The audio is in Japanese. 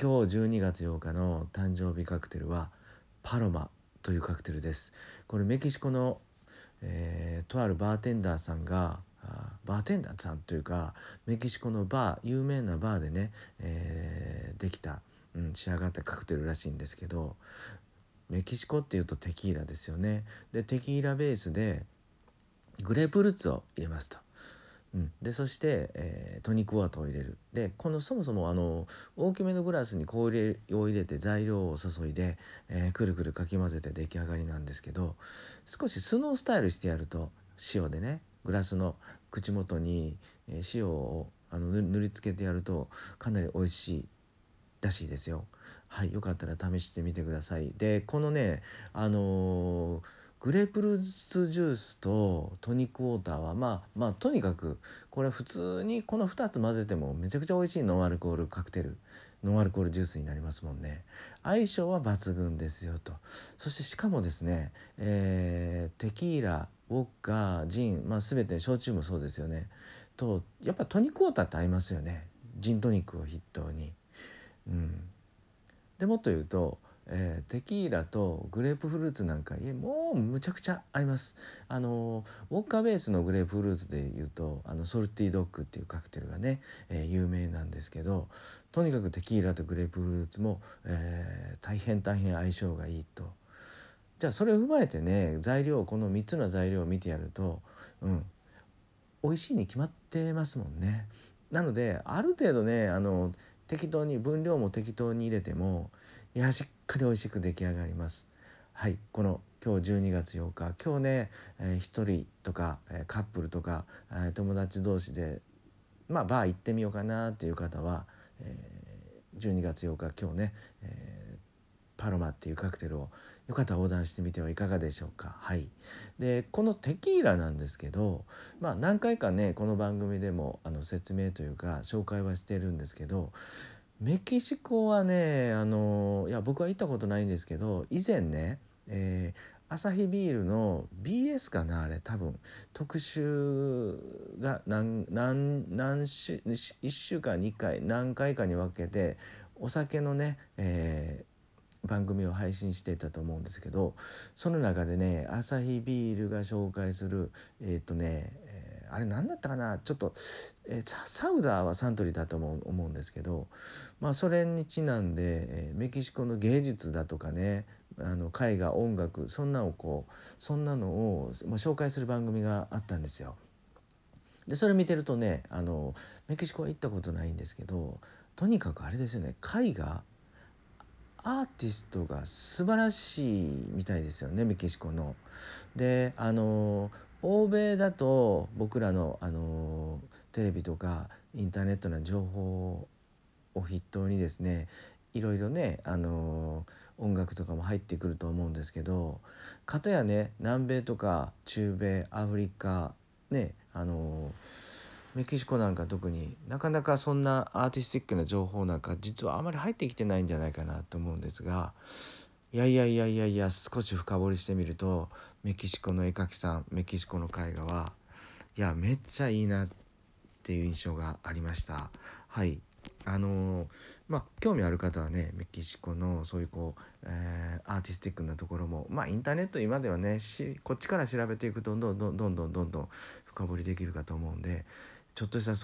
今日12月8日の誕生日カクテルはパロマというカクテルです。これメキシコの、とあるバーテンダーさんがメキシコの有名なバーでね、できた、仕上がったカクテルらしいんですけど、メキシコっていうとテキーラですよね。でテキーラベースでグレープフルーツを入れますと。でそして、トニックウォーターを入れる。でこのそもそも大きめのグラスに氷を入れて材料を注いで、くるくるかき混ぜて出来上がりなんですけど、少しスノースタイルしてやると塩でねグラスの口元に塩を塗りつけてやるとかなり美味しいらしいですよ。はい、よかったら試してみてください。でこのねグレープフルーツジュースとトニックウォーターはまあとにかくこれ普通にこの2つ混ぜてもめちゃくちゃ美味しいノンアルコールジュースになりますもんね。相性は抜群ですよと。そしてしかもですね、テキーラ、ウォッカ、ジン、全て焼酎もそうですよねと、やっぱトニックウォーターって合いますよね。ジントニックを筆頭に、でもっと言うとテキーラとグレープフルーツなんかもうむちゃくちゃ合います。ウォッカベースのグレープフルーツでいうとソルティドッグっていうカクテルがね、有名なんですけど、とにかくテキーラとグレープフルーツも、大変相性がいいと。じゃあそれを踏まえてね、この3つの材料を見てやると、美味しいに決まってますもんね。なのである程度ね適当に分量も適当に入れてもしっかり美味しく出来上がります。はい、この今日12月8日、今日ね、一人とか、カップルとか、友達同士でバー行ってみようかなっていう方は、12月8日今日ね、パロマっていうカクテルをよかったらオーダーしてみてはいかがでしょうか。はい。でこのテキーラなんですけど、何回かねこの番組でも説明というか紹介はしてるんですけど、メキシコはね僕は行ったことないんですけど、以前ね、アサヒビールの BS かな、あれ多分特集が1週間2回何回かに分けてお酒のね、番組を配信していたと思うんですけど、その中でねアサヒビールが紹介するあれ何だったかな、サウザーはサントリーだと思うんですけど、それにちなんで、メキシコの芸術だとかね絵画、音楽、そんなのを紹介する番組があったんですよ。でそれ見てるとねメキシコは行ったことないんですけど、とにかくあれですよね、絵画アーティストが素晴らしいみたいですよね、メキシコの。で欧米だと僕らの、テレビとかインターネットの情報を筆頭にですね、いろいろね、音楽とかも入ってくると思うんですけど、片やね南米とか中米、アフリカね、メキシコなんか特になかなかそんなアーティスティックな情報なんか実はあまり入ってきてないんじゃないかなと思うんですが、少し深掘りしてみると、メキシコの絵描きさん、メキシコの絵画はめっちゃいいなっていう印象がありました。はい、興味ある方はねメキシコのそういうアーティスティックなところもインターネット今ではねこっちから調べていくとどんどん深掘りできるかと思うんで、ちょっとした